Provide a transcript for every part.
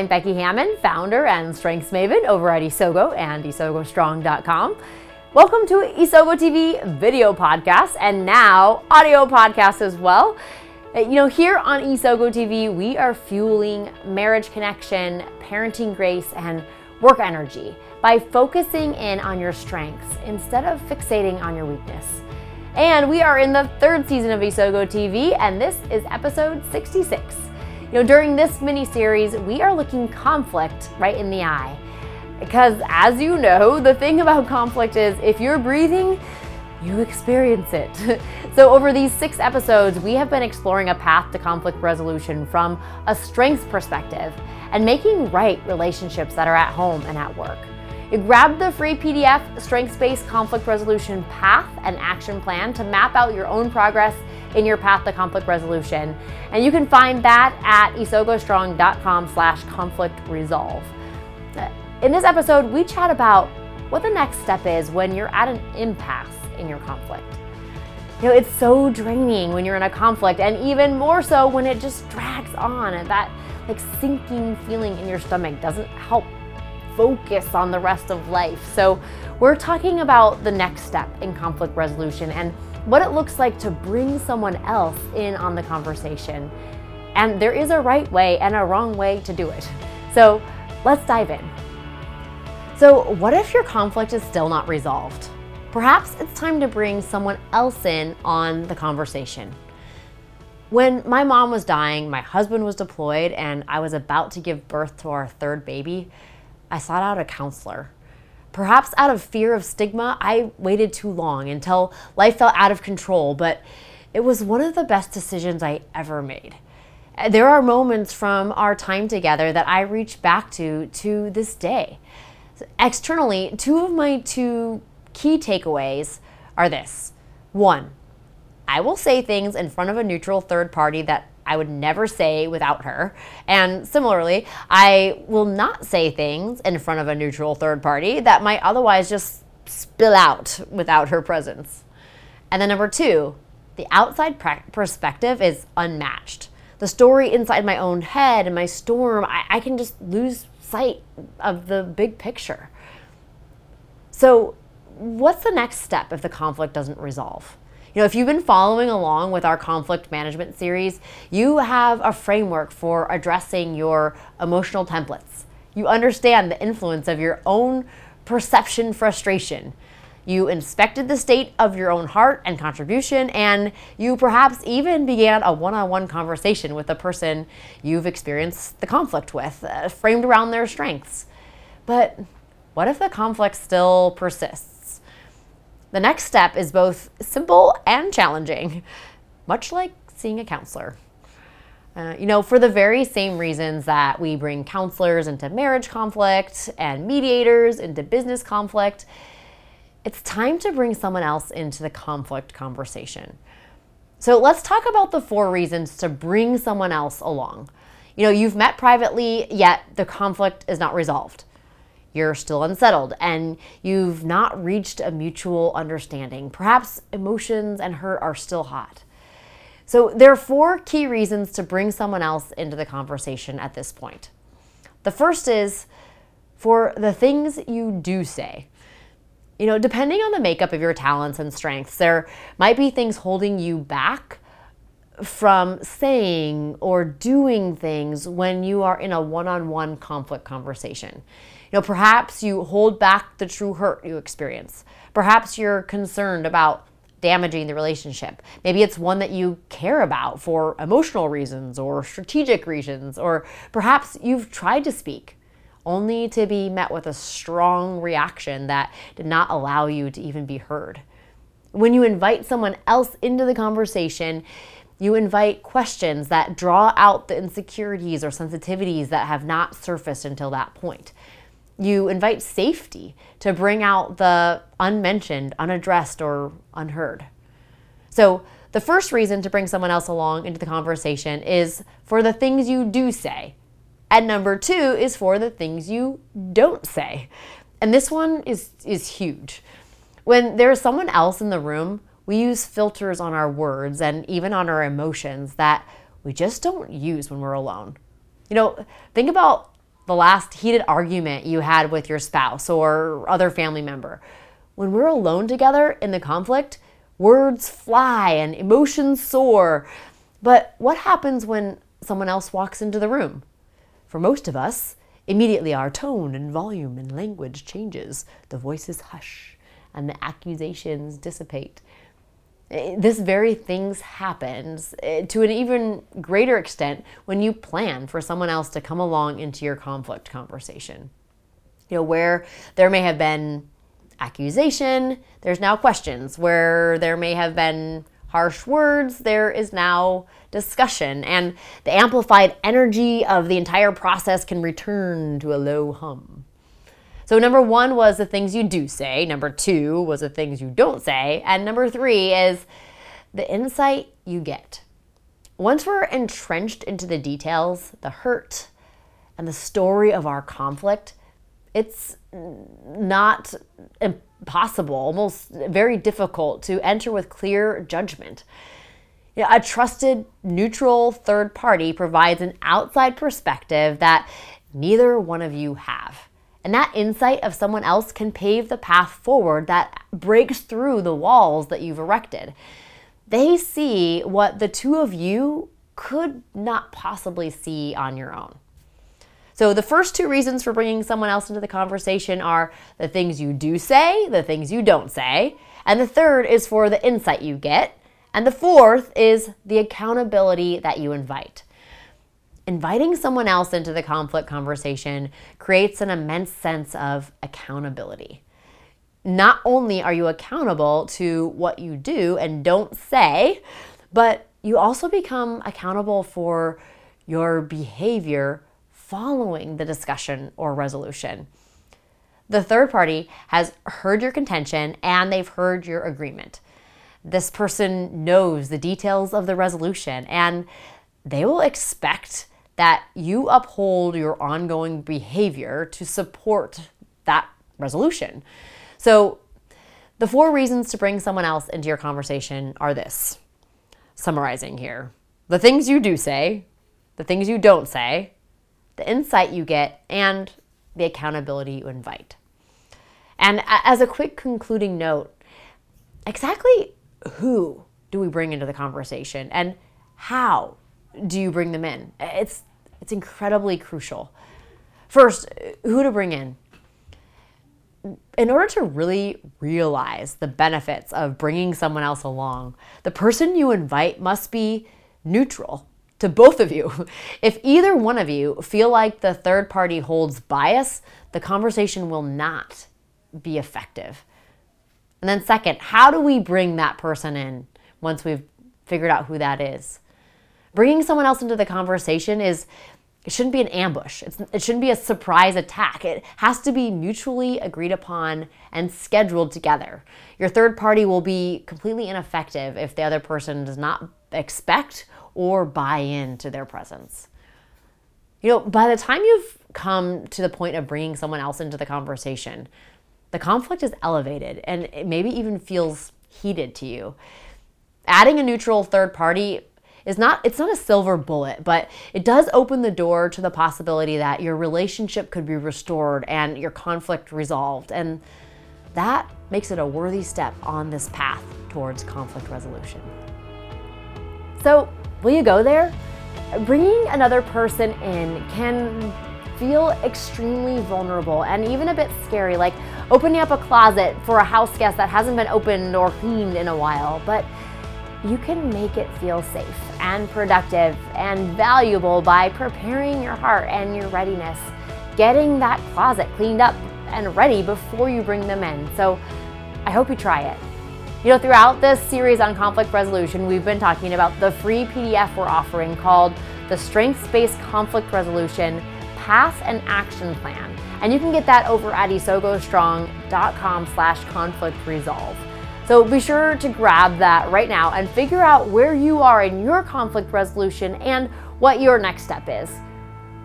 I'm Becky Hammond, founder and strengths maven over at Isogo and IsogoStrong.com. Welcome to Isogo TV video podcast and now audio podcast as well. You know, here on Isogo TV, we are fueling marriage connection, parenting grace, and work energy by focusing in on your strengths instead of fixating on your weakness. And we are in the third season of Isogo TV, and this is episode 66. You know, during this mini-series, we are looking conflict right in the eye. Because as you know, the thing about conflict is if you're breathing, you experience it. So over these 6 episodes, we have been exploring a path to conflict resolution from a strengths perspective and making right relationships that are at home and at work. You grab the free PDF Strengths-Based Conflict Resolution Path and Action Plan to map out your own progress in your path to conflict resolution. And you can find that at isogostrong.com/conflict-resolve. In this episode, we chat about what the next step is when you're at an impasse in your conflict. You know, it's so draining when you're in a conflict, and even more so when it just drags on, and that like sinking feeling in your stomach doesn't help focus on the rest of life. So we're talking about the next step in conflict resolution and what it looks like to bring someone else in on the conversation. And there is a right way and a wrong way to do it. So let's dive in. So what if your conflict is still not resolved? Perhaps it's time to bring someone else in on the conversation. When my mom was dying, my husband was deployed, and I was about to give birth to our 3rd baby, I sought out a counselor. Perhaps out of fear of stigma, I waited too long until life felt out of control, but it was one of the best decisions I ever made. There are moments from our time together that I reach back to this day. Externally, 2 of my 2 key takeaways are this. 1, I will say things in front of a neutral 3rd party that I would never say without her. And similarly, I will not say things in front of a neutral 3rd party that might otherwise just spill out without her presence. And then number 2, the outside perspective is unmatched. The story inside my own head and my storm, I can just lose sight of the big picture. So what's the next step if the conflict doesn't resolve? You know, if you've been following along with our conflict management series, you have a framework for addressing your emotional templates. You understand the influence of your own perception frustration. You inspected the state of your own heart and contribution, and you perhaps even began a one-on-one conversation with the person you've experienced the conflict with, framed around their strengths. But what if the conflict still persists? The next step is both simple and challenging, much like seeing a counselor. You know, for the very same reasons that we bring counselors into marriage conflict and mediators into business conflict, it's time to bring someone else into the conflict conversation. So let's talk about the 4 reasons to bring someone else along. You know, you've met privately, yet the conflict is not resolved. You're still unsettled, and you've not reached a mutual understanding. Perhaps emotions and hurt are still hot. So there are 4 key reasons to bring someone else into the conversation at this point. The first is for the things you do say. You know, depending on the makeup of your talents and strengths, there might be things holding you back from saying or doing things when you are in a one-on-one conflict conversation. You know, perhaps you hold back the true hurt you experience. Perhaps you're concerned about damaging the relationship. Maybe it's one that you care about for emotional reasons or strategic reasons, or perhaps you've tried to speak only to be met with a strong reaction that did not allow you to even be heard. When you invite someone else into the conversation, you invite questions that draw out the insecurities or sensitivities that have not surfaced until that point. You invite safety to bring out the unmentioned, unaddressed, or unheard. So the first reason to bring someone else along into the conversation is for the things you do say. And number 2 is for the things you don't say. And this one is huge. When there's someone else in the room, we use filters on our words and even on our emotions that we just don't use when we're alone. You know, think about the last heated argument you had with your spouse or other family member. When we're alone together in the conflict, words fly and emotions soar. But what happens when someone else walks into the room? For most of us, immediately our tone and volume and language changes. The voices hush and the accusations dissipate. This very thing happens to an even greater extent when you plan for someone else to come along into your conflict conversation. You know, where there may have been accusation, there's now questions. Where there may have been harsh words, there is now discussion, and the amplified energy of the entire process can return to a low hum. So number one was the things you do say, number two was the things you don't say, and number three is the insight you get. Once we're entrenched into the details, the hurt, and the story of our conflict, it's not impossible, almost very difficult to enter with clear judgment. You know, a trusted, neutral third party provides an outside perspective that neither one of you have. And that insight of someone else can pave the path forward that breaks through the walls that you've erected. They see what the two of you could not possibly see on your own. So the first two reasons for bringing someone else into the conversation are the things you do say, the things you don't say, and the third is for the insight you get, and the fourth is the accountability that you invite. Inviting someone else into the conflict conversation creates an immense sense of accountability. Not only are you accountable to what you do and don't say, but you also become accountable for your behavior following the discussion or resolution. The third party has heard your contention and they've heard your agreement. This person knows the details of the resolution and they will expect that you uphold your ongoing behavior to support that resolution. So the four reasons to bring someone else into your conversation are this. Summarizing here. The things you do say, the things you don't say, the insight you get, and the accountability you invite. And as a quick concluding note, exactly who do we bring into the conversation and how do you bring them in? It's incredibly crucial. First, who to bring in. In order to really realize the benefits of bringing someone else along, the person you invite must be neutral to both of you. If either one of you feel like the third party holds bias, the conversation will not be effective. And then second, how do we bring that person in once we've figured out who that is? Bringing someone else into the conversation it shouldn't be an ambush. It shouldn't be a surprise attack. It has to be mutually agreed upon and scheduled together. Your third party will be completely ineffective if the other person does not expect or buy into their presence. You know, by the time you've come to the point of bringing someone else into the conversation, the conflict is elevated and it maybe even feels heated to you. Adding a neutral third party It's not a silver bullet, but it does open the door to the possibility that your relationship could be restored and your conflict resolved. And that makes it a worthy step on this path towards conflict resolution. So, will you go there? Bringing another person in can feel extremely vulnerable and even a bit scary, like opening up a closet for a house guest that hasn't been opened or cleaned in a while. But you can make it feel safe and productive and valuable by preparing your heart and your readiness, getting that closet cleaned up and ready before you bring them in. So I hope you try it. You know, throughout this series on conflict resolution, we've been talking about the free PDF we're offering called the Strengths-Based Conflict Resolution Path and Action Plan. And you can get that over at IsogoStrong.com/conflict resolve. So be sure to grab that right now and figure out where you are in your conflict resolution and what your next step is.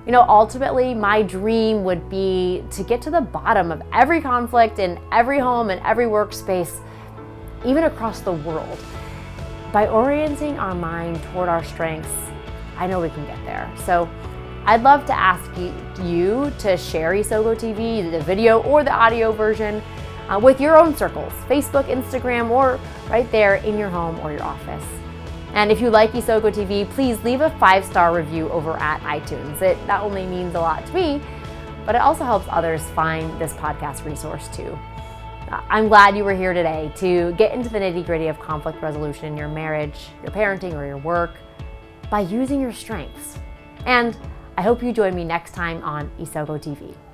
You know, ultimately, my dream would be to get to the bottom of every conflict in every home and every workspace, even across the world. By orienting our mind toward our strengths, I know we can get there. So I'd love to ask you to share Isogo TV, the video or the audio version, with your own circles, Facebook, Instagram, or right there in your home or your office. And if you like Isogo TV, please leave a 5-star review over at iTunes. It not only means a lot to me, but it also helps others find this podcast resource too. I'm glad you were here today to get into the nitty-gritty of conflict resolution in your marriage, your parenting, or your work by using your strengths. And I hope you join me next time on Isogo TV.